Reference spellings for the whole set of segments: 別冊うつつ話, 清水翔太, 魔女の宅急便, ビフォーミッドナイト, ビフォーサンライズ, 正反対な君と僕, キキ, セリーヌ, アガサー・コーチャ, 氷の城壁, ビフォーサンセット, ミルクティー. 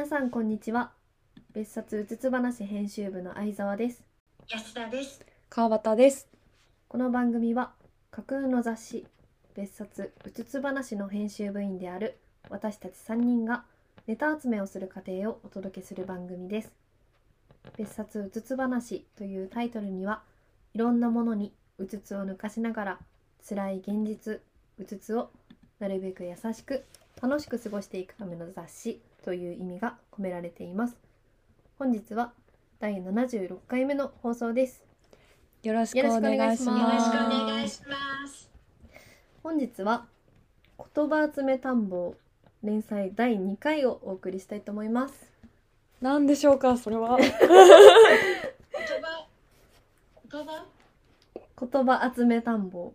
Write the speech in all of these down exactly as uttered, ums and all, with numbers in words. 皆さんこんにちは。別冊うつつ話編集部の相澤です。安田です。川端です。この番組は架空の雑誌別冊うつつ話の編集部員である私たちさんにんがネタ集めをする過程をお届けする番組です。別冊うつつ話というタイトルには、いろんなものにうつつを抜かしながら辛い現実うつつをなるべく優しく楽しく過ごしていくための雑誌という意味が込められています。本日はだいななじゅうろっかいめの放送です。よろしくお願いします。本日は言葉集め探訪連載だいにかいをお送りしたいと思います。なんでしょうか、それは。言葉言葉言葉集め探訪。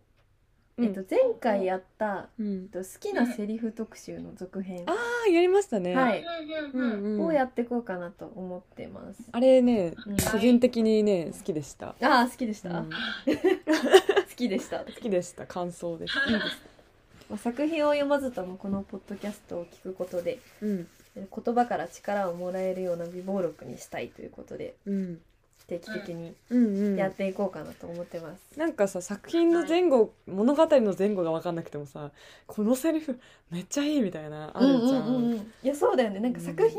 えっと、前回やった、うん、好きなセリフ特集の続編、うん、ああやりましたね、はい、うんうん、をやっていこうかなと思ってます。あれね、うん、個人的にね好きでした。ああ好きでした、うん、好きでした好きでした感想です。いいです、まあ、作品を読まずともこのポッドキャストを聞くことで、うん、言葉から力をもらえるような備忘録にしたいということで、うん、定期的にやっていこうかなと思ってます、うんうんうん、なんかさ、作品の前後、はい、物語の前後が分かんなくてもさ、このセリフめっちゃいいみたいなあるじゃん、うんうんうん、いやそうだよね、なんか作品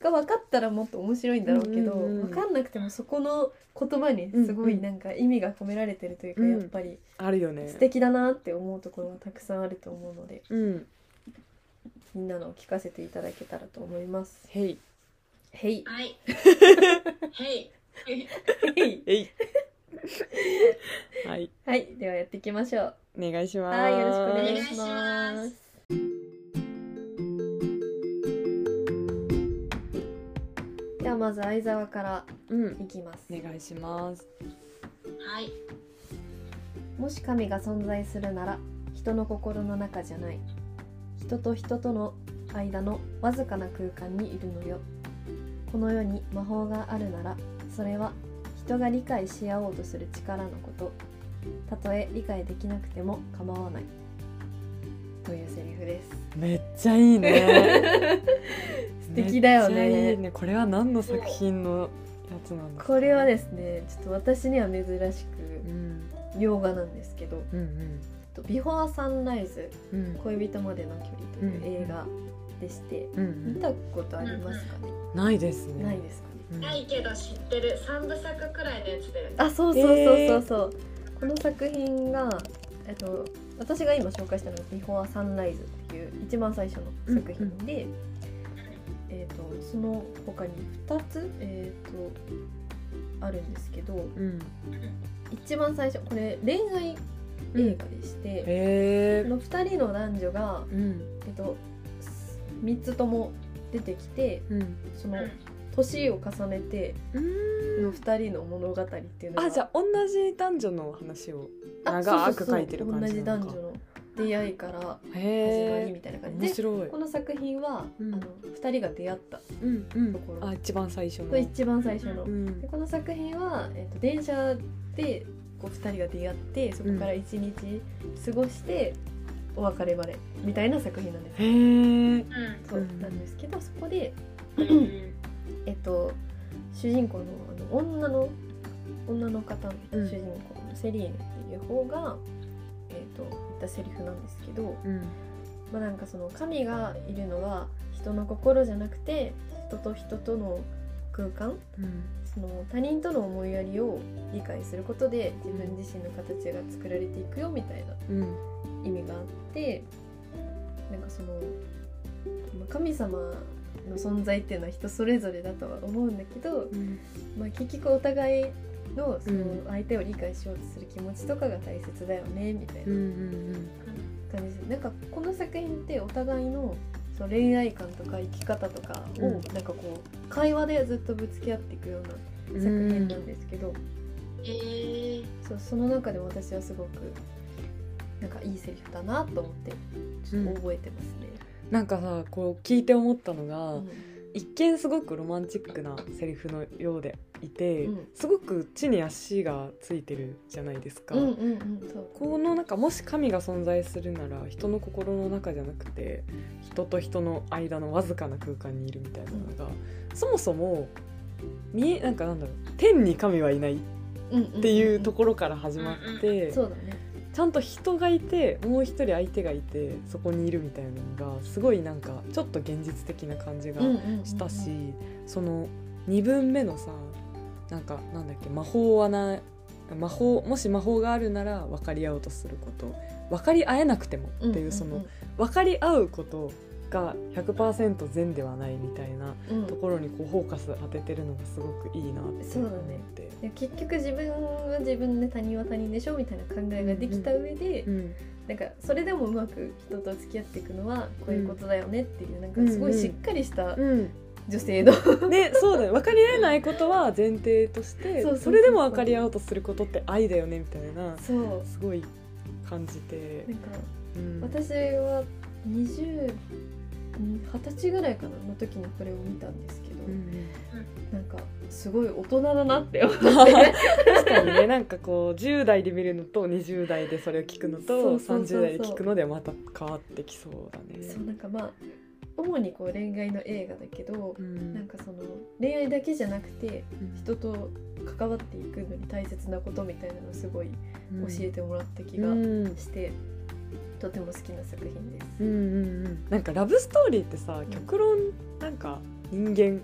が分かったらもっと面白いんだろうけど、うんうん、分かんなくてもそこの言葉にすごいなんか意味が込められてるというか、うんうん、やっぱりあるよね、素敵だなって思うところはたくさんあると思うので、うん、みんなのを聞かせていただけたらと思います。へいへい、はい、はいはい、ではやっていきましょう。お願いします。はい、よろしくお願いします。ではまず相沢からいきます、うん、お願いします。はい。もし神が存在するなら人の心の中じゃない、人と人との間のわずかな空間にいるのよ。この世に魔法があるなら、それは人が理解し合おうとする力のこと。たとえ理解できなくても構わない。というセリフです。めっちゃいいね。素敵だよね。めっちゃいいね。これは何の作品のやつなんですか？これはですね、ちょっと私には珍しく洋画なんですけど、うんうん、とビフォーサンライズ、うん、恋人までの距離という映画。うんうんでして、うんうん、見たことありますかね、うん、ないですね。ないですかね、うん、ないけど知ってるさんぶさくくらいのやつで、あ、そうそうそうそうそう、えー、この作品が、えっと、私が今紹介したのがビフォーサンライズっていう一番最初の作品で、うんうん、えー、とその他にふたつ、えー、とあるんですけど、うん、一番最初これ恋愛映画でして、うん、えー、このふたりの男女が、うん、えっとみっつとも出てきて、うん、その年を重ねてのふたりの物語っていうのが、あ、じゃあ同じ男女の話を長く書いてる感じなのか。そうそうそう、同じ男女の出会いから始まりみたいな感じで、面白い。この作品は、うん、あのふたりが出会ったところ、うんうん、あ、一番最初の一番最初の、うん、でこの作品は、えーと、電車でこうふたりが出会ってそこからいちにち過ごして、うん、お別れまでみたいな作品なんです。へー、そうなんですけど、そこでえっと主人公のあの女の女の方の主人公のセリーヌっていう方が、えっと言ったセリフなんですけど、うん、まあなんかその神がいるのは人の心じゃなくて人と人との空間、うん、その他人との思いやりを理解することで自分自身の形が作られていくよみたいな、うん、意味があって、なんかその神様の存在っていうのは人それぞれだとは思うんだけど、うん、まあ、結局お互い の, その相手を理解しようとする気持ちとかが大切だよねみたいな感じで、なんかこの作品ってお互いの恋愛観とか生き方とかを、うん、なんかこう会話でずっとぶつけ合っていくような作品なんですけど、うん、えー、そう、その中で私はすごくなんかいいセリフだなと思ってちょっと覚えてますね、うん、なんかさ、こう聞いて思ったのが、うん、一見すごくロマンチックなセリフのようでいて、うん、すごく地に足がついてるじゃないですか、うんうんうん、そうこのなんかもし神が存在するなら人の心の中じゃなくて人と人の間のわずかな空間にいるみたいなのが、うん、そもそも見えなんかなんだろう天に神はいないっていうところから始まってちゃんと人がいてもう一人相手がいてそこにいるみたいなのがすごいなんかちょっと現実的な感じがしたし、うんうんうんうん、そのにぶんめのさなんかなんだっけ魔法はない魔法もし魔法があるなら分かり合おうとすること分かり合えなくてもっていうその、うんうんうん、分かり合うことが ひゃくパーセント 善ではないみたいなところにこうフォーカス当ててるのがすごくいいなって思って、うんそうだね、結局自分は自分で他人は他人でしょみたいな考えができた上で、うんうん、なんかそれでもうまく人と付き合っていくのはこういうことだよねっていう、うん、なんかすごいしっかりした、うんうん女性のね、そうだね分かり合えないことは前提としてそうそうそうそうそれでも分かり合おうとすることって愛だよねみたいなそうすごい感じてなんか、うん、私は20 20歳ぐらいかなの時にこれを見たんですけど、うん、なんかすごい大人だなって思って確かにねなんかこうじゅう代で見るのとにじゅう代でそれを聞くのとさんじゅう代で聞くのではまた変わってきそうだねそうなんかまあ主にこう恋愛の映画だけど、うん、なんかその恋愛だけじゃなくて人と関わっていくのに大切なことみたいなのをすごい教えてもらった気がして、うん、とても好きな作品です、うんうんうん、なんかラブストーリーってさ、うん、極論なんか人間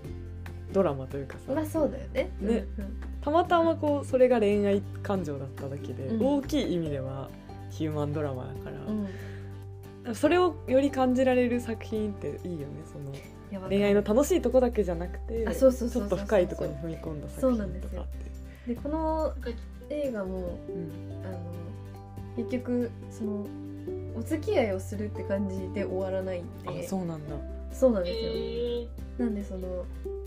ドラマというかさ、まあそうだよね、ね、うんうん、たまたまこうそれが恋愛感情だっただけで、うん、大きい意味ではヒューマンドラマだから、うんそれをより感じられる作品っていいよねその恋愛の楽しいとこだけじゃなくてちょっと深いところに踏み込んだ作品とかってでこの映画も、うん、あの結局そのお付き合いをするって感じで終わらないんであそうなんだそうなんですよ、えー、なんでその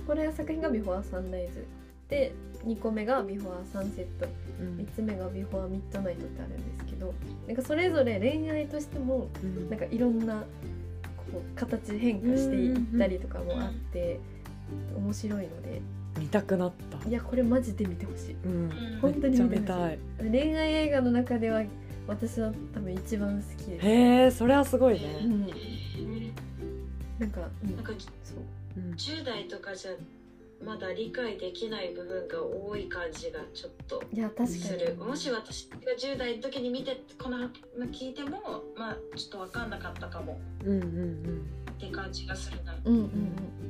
これは作品がビフォーサンライズでにこめがビフォーサンセットみっつめがビフォーミッドナイトってあるんですけどなんかそれぞれ恋愛としてもなんかいろんなこう形変化していったりとかもあって面白いので見たくなったいやこれマジで見てほしい、うん、本当に見てほしいめっちゃ見たい恋愛映画の中では私は多分一番好きですへーそれはすごいね、うん、なんか、うん、なんかそう、うん、じゅう代とかじゃまだ理解できない部分が多い感じがちょっとするいや確かにもし私がじゅう代の時に見てこの聞いてもまあちょっと分かんなかったかも、うんうんうん、って感じがするな、うんうん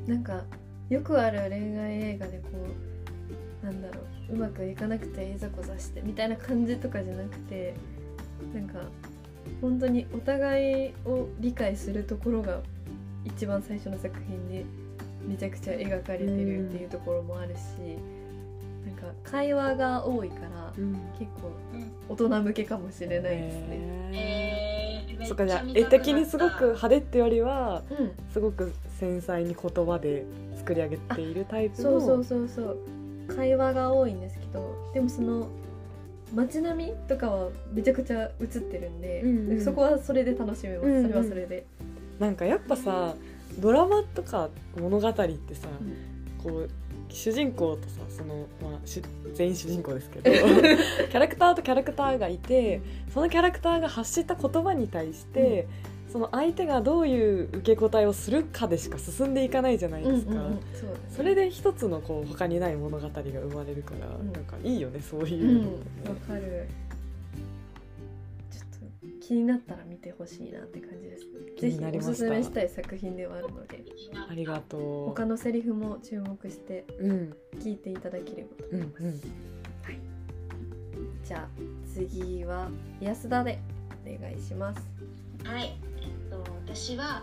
うん、なんかよくある恋愛映画でこうなんだろううまくいかなくていざこざしてみたいな感じとかじゃなくてなんか本当にお互いを理解するところが一番最初の作品でめちゃくちゃ描かれてるっていうところもあるし、うん、なんか会話が多いから、うん、結構大人向けかもしれないですね、えー、そうかじゃあ絵的にすごく派手ってよりは、うん、すごく繊細に言葉で作り上げているタイプのそうそうそうそう会話が多いんですけどでもその街並みとかはめちゃくちゃ映ってるんで、うんうん、そこはそれで楽しめます、うんうん、それはそれでなんかやっぱさ、うんドラマとか物語ってさ、うん、こう主人公とさその、まあ、全員主人公ですけどキャラクターとキャラクターがいてそのキャラクターが発した言葉に対して、うん、その相手がどういう受け答えをするかでしか進んでいかないじゃないですか、うんうんうん そうだね、それで一つのこう他にない物語が生まれるから、うん、なんかいいよねそういうの、うん、わかる気になったら見てほしいなって感じです。ぜひおすすめしたい作品ではあるので、ありがとう。他のセリフも注目して聞いていただければと思います。うんうんうんはい、じゃあ次は安田でお願いします。はい、えっと、私は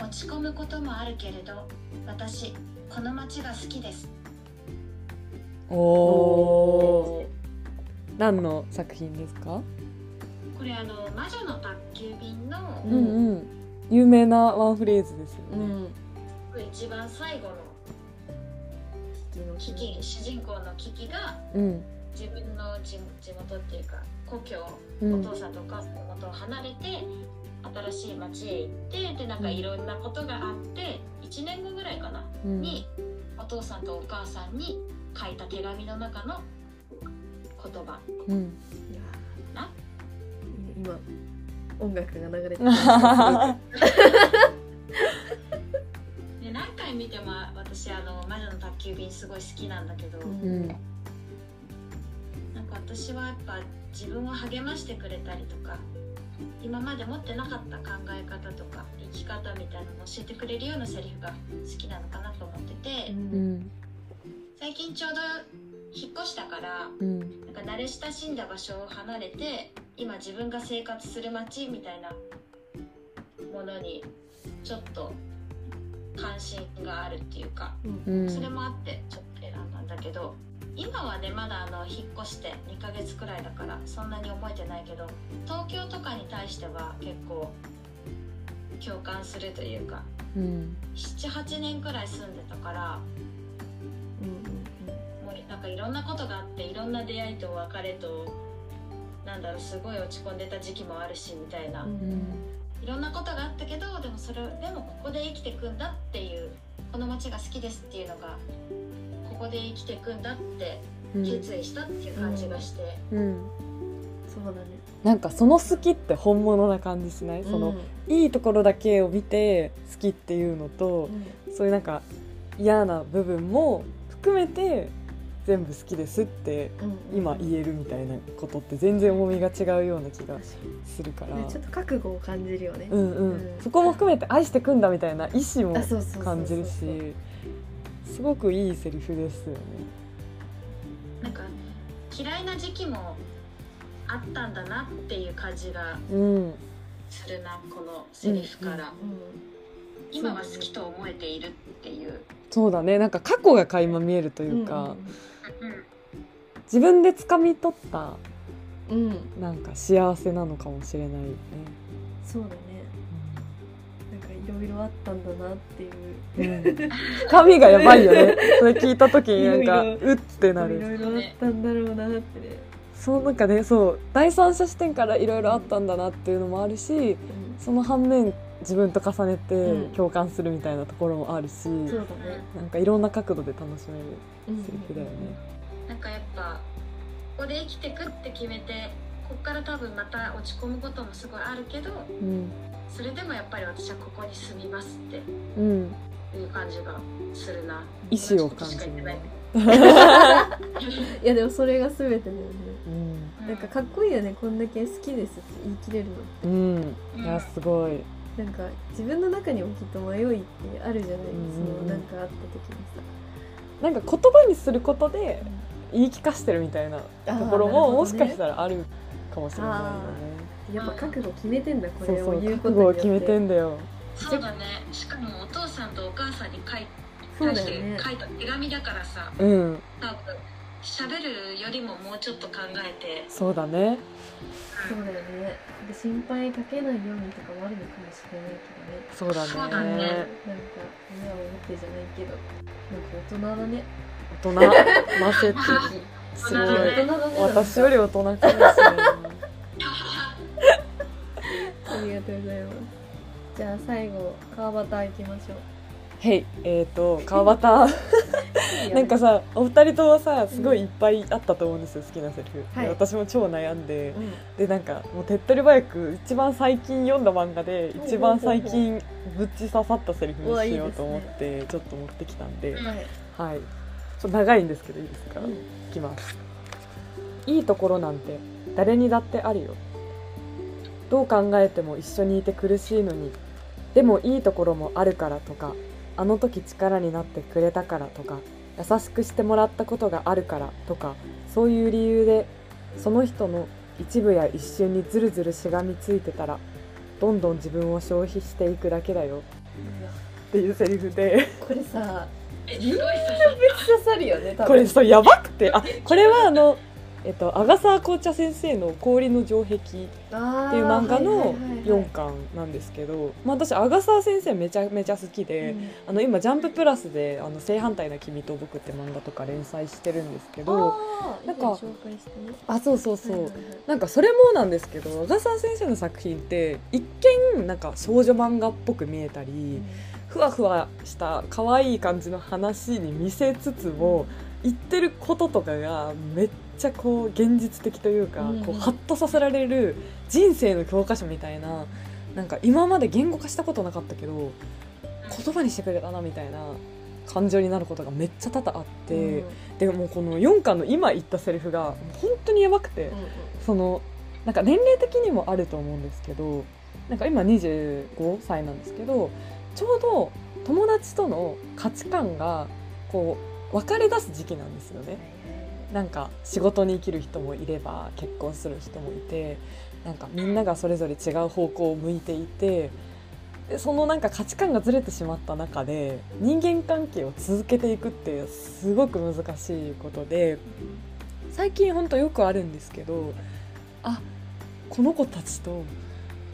落ち込むこともあるけれど、私この街が好きです。おお。何の作品ですか？これあの魔女の宅急便の、うんうん、有名なワンフレーズですよね、うん、一番最後のキキ主人公のキキが、うん、自分の地元っていうか故郷、うん、お父さんとお母さんの元を離れて新しい町へ行ってでなんかいろんなことがあっていちねんごぐらいかな、うん、にお父さんとお母さんに書いた手紙の中の言葉、うん、な今音楽が流れてるで何回見ても私あの魔女の宅急便すごい好きなんだけど、うん、なんか私はやっぱ自分を励ましてくれたりとか今まで持ってなかった考え方とか生き方みたいなのを教えてくれるようなセリフが好きなのかなと思ってて、うん、最近ちょうど引っ越したから、うん、なんか慣れ親しんだ場所を離れて今自分が生活する街みたいなものにちょっと関心があるっていうか、うん、それもあってちょっと選んだんだけど今はねまだあの引っ越してにかげつくらいだからそんなに覚えてないけど東京とかに対しては結構共感するというか、うん、ななはちねんくらい住んでたから、うん、もうなんかいろんなことがあっていろんな出会いと別れとなんだろうすごい落ち込んでた時期もあるしみたいな、うん、いろんなことがあったけどでもそれでもここで生きてくんだっていうこの街が好きですっていうのがここで生きていくんだって決意したっていう感じがして、うんうん、そうだね。なんかその好きって本物な感じしない？うん、そのいいところだけを見て好きっていうのと、うん、そういうなんか嫌な部分も含めて全部好きですって今言えるみたいなことって全然重みが違うような気がするから、ね、ちょっと覚悟を感じるよね、うんうんうん、そこも含めて愛してくんだみたいな意思も感じるしすごくいいセリフですよね。なんか嫌いな時期もあったんだなっていう感じがするな、うん、このセリフから、うんうん、今は好きと思えているっていうそうだねなんか過去が垣間見えるというか、うんうん、自分で掴み取った、うん、なんか幸せなのかもしれないよね。そうだねいろいろあったんだなっていう、うん、髪がやばいよねそれ聞いた時になんかうってなるいろいろあったんだろうなってねそうなんかねそう第三者視点からいろいろあったんだなっていうのもあるし、うん、その反面自分と重ねて共感するみたいなところもあるし、うん、そうだね、なんかいろんな角度で楽しめるセリフだよね、うん、なんかやっぱここで生きてくって決めてここから多分また落ち込むこともすごいあるけど、うんそれでもやっぱり私はここに住みますっていう感じがするな、うん、意志を感じるいやでもそれが全てだよね、うん、なんかかっこいいよねこんだけ好きですって言い切れるのって、うん、いやすごいなんか自分の中にもきっと迷いってあるじゃないですか、うん、なんかあった時にさなんか言葉にすることで言い聞かせてるみたいなところも、ね、もしかしたらあるかもしれないよねやっぱ覚悟決めてんだこれを言うことによってそうそう覚悟を決めてんだよそうだねしかもお父さんとお母さんに書い対して書いた手紙だからさうん喋るよりももうちょっと考えてそうだねそうだよねで心配かけないようにとかもあるのかもしれないけどねそうだねそうだねなんか親を思ってじゃないけどなんか大人だね大人マセってすごい大人だね私より大人かもしれないありがとうございます。じゃあ最後川端行きましょう。へい、えーと川端なんかさお二人ともさすごいいっぱいあったと思うんですよ、うん、好きなセリフ、はい、私も超悩んで、うん、でなんかもう手っ取り早く一番最近読んだ漫画で一番最近ぶっち刺さったセリフにしようと思ってちょっと持ってきたんで、はい、はい、ちょっと長いんですけどいいですか、うん、いきます。いいところなんて誰にだってあるよ。どう考えても一緒にいて苦しいのに、でもいいところもあるからとか、あの時力になってくれたからとか、優しくしてもらったことがあるからとか、そういう理由でその人の一部や一瞬にずるずるしがみついてたら、どんどん自分を消費していくだけだよっていうセリフでこれさ、みんなぶち刺さるよね多分これそうやばくて、あ、これはあのえっと、アガサー・コーチャ先生の氷の城壁っていう漫画のよんかんなんですけど、はいはいはいはい、まあ、私アガサー先生めちゃめちゃ好きで、うん、あの今ジャンププラスであの正反対な君と僕って漫画とか連載してるんですけど、なんか紹介してね、あ、そうそうそう、はいはいはい、なんかそれもなんですけど、アガサー先生の作品って一見なんか少女漫画っぽく見えたり、うん、ふわふわした可愛い感じの話に見せつつも、言ってることとかがめっちゃこう現実的というか、うん、こうハッとさせられる人生の教科書みたいな、なんか今まで言語化したことなかったけど言葉にしてくれたなみたいな感情になることがめっちゃ多々あって、うん、でもうこのよんかんの今言ったセリフが本当にやばくて、うん、そのなんか年齢的にもあると思うんですけど、なんか今にじゅうごさいなんですけど、ちょうど友達との価値観がこう別れ出す時期なんですよね。なんか仕事に生きる人もいれば結婚する人もいて、なんかみんながそれぞれ違う方向を向いていて、でそのなんか価値観がずれてしまった中で人間関係を続けていくってすごく難しいことで、最近ほんとよくあるんですけど、あ、この子たちと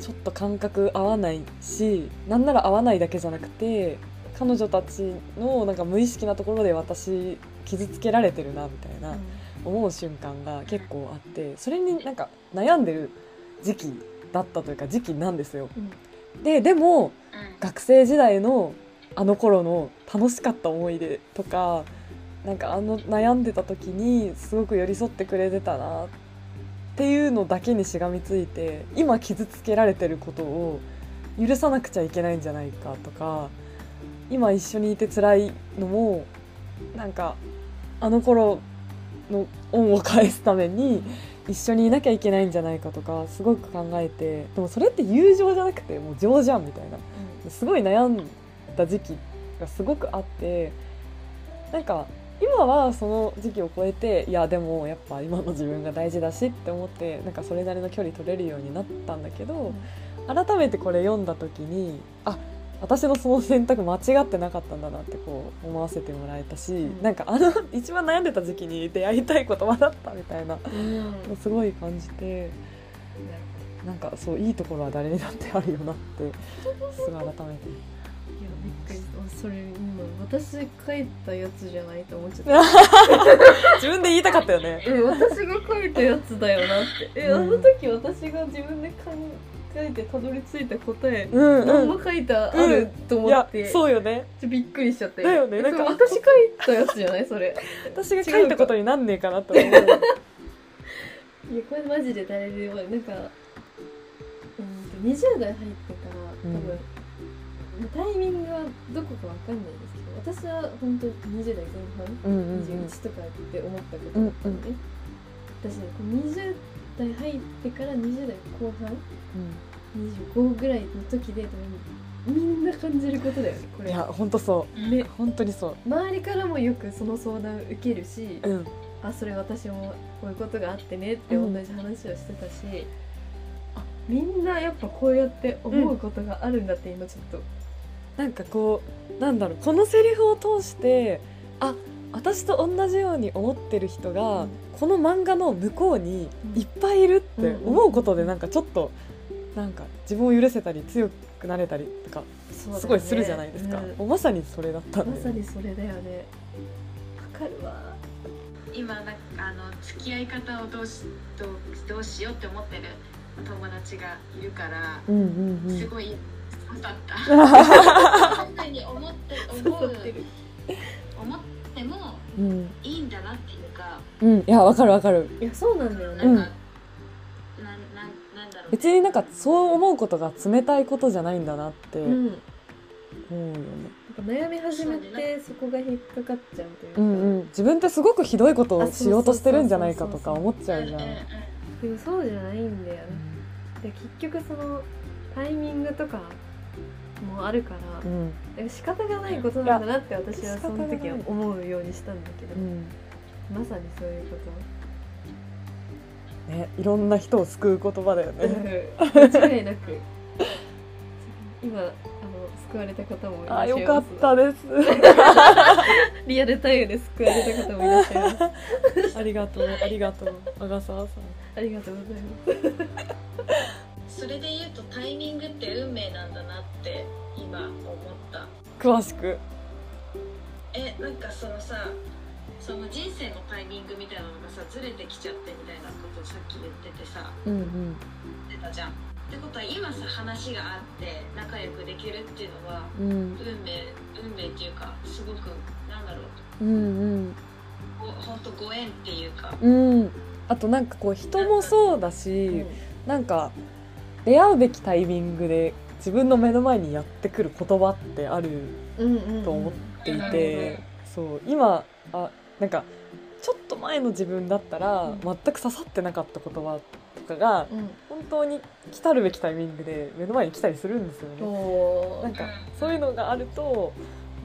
ちょっと感覚合わないし、なんなら合わないだけじゃなくて彼女たちのなんか無意識なところで私傷つけられてるなみたいな思う瞬間が結構あって、それになんか悩んでる時期だったというか時期なんですよ。で、でも学生時代のあの頃の楽しかった思い出とか、なんかあの悩んでた時にすごく寄り添ってくれてたなっていうのだけにしがみついて、今傷つけられてることを許さなくちゃいけないんじゃないかとか、今一緒にいて辛いのもなんかあの頃の恩を返すために一緒にいなきゃいけないんじゃないかとかすごく考えて、でもそれって友情じゃなくてもう情じゃんみたいな、すごい悩んだ時期がすごくあって、なんか今はその時期を超えて、いやでもやっぱ今の自分が大事だしって思って、なんかそれなりの距離取れるようになったんだけど、改めてこれ読んだ時に、あ、私のその選択間違ってなかったんだなってこう思わせてもらえたし、うん、なんかあの一番悩んでた時期に出会いたい言葉だったみたいな、うん、すごい感じて、なんかそういいところは誰にだってあるよなってすごい改めて。いや、びっくりした。それ今私書いたやつじゃないと思っちゃった自分で言いたかったよねえ、私が書いたやつだよなってえ、あの時私が自分で考え書いてたどり着いた答え、うんうん、何も書いてあると思って、うん、そうよね、ちょびっくりしちゃってだよね、なんか私書いたやつじゃないそれ私が書いたことになんねえかなと思ういや、これマジで誰でもなんか、うん、にじゅうだい入ってから多分、うん、タイミングはどこかわかんないですけど、私は本当ににじゅうだいぜんはん、うんうんうん、にじゅういちとかって思ったことだったので、うんうん、私こうにじゅうだい入ってからにじゅうだいこうはん、うん、にじゅうごぐらいの時でみんな感じることだよねこれ。いや本当そう、ね、本当にそう。周りからもよくその相談受けるし、うん、あ、それ私もこういうことがあってねって同じ話をしてたし、うん、あ、みんなやっぱこうやって思うことがあるんだって今ちょっと、うん、なんかこうなんだろう、このセリフを通してあ、私と同じように思ってる人が、うん、この漫画の向こうにいっぱいいるって思うことで、なんかちょっとなんか自分を許せたり強くなれたりとかすごいするじゃないですか、ね、うん、まさにそれだったんで、まさにそれだよね。わかるわ。今なんかあの付き合い方をどうし、どう、どうしようって思ってる友達がいるから、うんうんうん、すごい刺さったそんなに思って思う思ってもいいんだなっていうか、うん、いやわかるわかる。いやそうなんだよね、うん、なんか別になんかそう思うことが冷たいことじゃないんだなって思うよね、うん、なんか悩み始めてそこが引っかかっちゃうというか、うんうん、自分ってすごくひどいことをしようとしてるんじゃないかとか思っちゃうじゃん。でもそうじゃないんだよね、うん、で結局そのタイミングとかもあるから、うん、でも仕方がないことなんだなって私はその時は思うようにしたんだけど、うん、まさにそういうことね、いろんな人を救う言葉だよね、うん、間違いなく今あの救われた方もいらっしゃいます。あ、よかったですリアルタイムで救われた方もいらっしゃいますありがとう、ありがとう、阿笠さんありがとうございますそれでいうとタイミングって運命なんだなって今思った。詳しくえ、なんかそのさ、その人生のタイミングみたいなのがさずれてきちゃってみたいなことをさっき言っててさ、うんうん、言ってたじゃん。ってことは今さ話があって仲良くできるっていうのは、うん、運命運命っていうかすごくなんだろう、うんうん、本当ご縁っていうか、うん、あとなんかこう人もそうだし、うん、なんか出会うべきタイミングで自分の目の前にやってくる言葉ってあると思っていて、そう今あなんかちょっと前の自分だったら全く刺さってなかった言葉とかが本当に来たるべきタイミングで目の前に来たりするんですよね。なんかそういうのがあると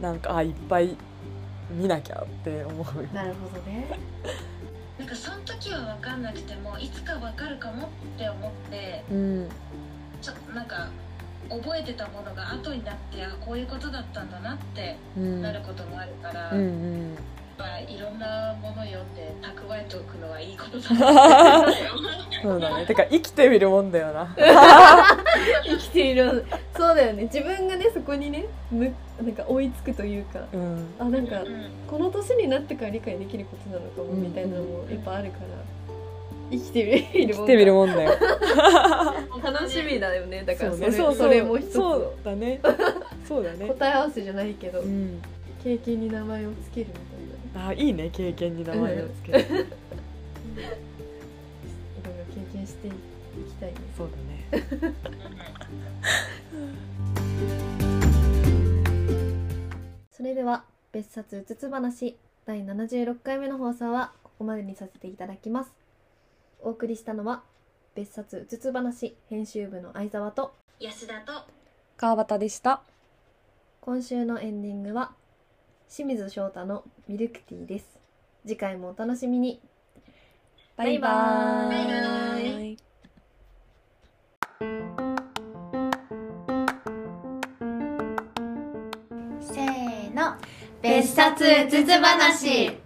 なんかあいっぱい見なきゃって思う。なるほどねなんかその時は分かんなくてもいつか分かるかもって思って、うん、ちょっとなんか覚えてたものが後になってあこういうことだったんだなってなることもあるから、うんうんうんまあ、いろんなもの読んで蓄えておくのはいいことだねそうだね。てか生きてみるもんだよな生きてみるもんそうだよね。自分がねそこにねむなんか追いつくというか、うん、あなんか、うん、この年になってから理解できることなのかもみたいなのもやっぱあるから、うんうん、生きてみるもんだ生きてみるもんだよ楽しみだよね。だからそれ、そうね、それも一つそうだねそうだね答え合わせじゃないけど、うん、経験に名前をつけるみたいな。ああいいね。経験に名前をつける、うん、いろいろ経験していきたいね。そうだねそれでは別冊うつつ話だいななじゅうろっかいめの放送はここまでにさせていただきます。お送りしたのは別冊うつつ話編集部の相沢と安田と川端でした。今週のエンディングは清水翔太のミルクティーです。次回もお楽しみに。バイバーイ。せーの別冊うつつ話。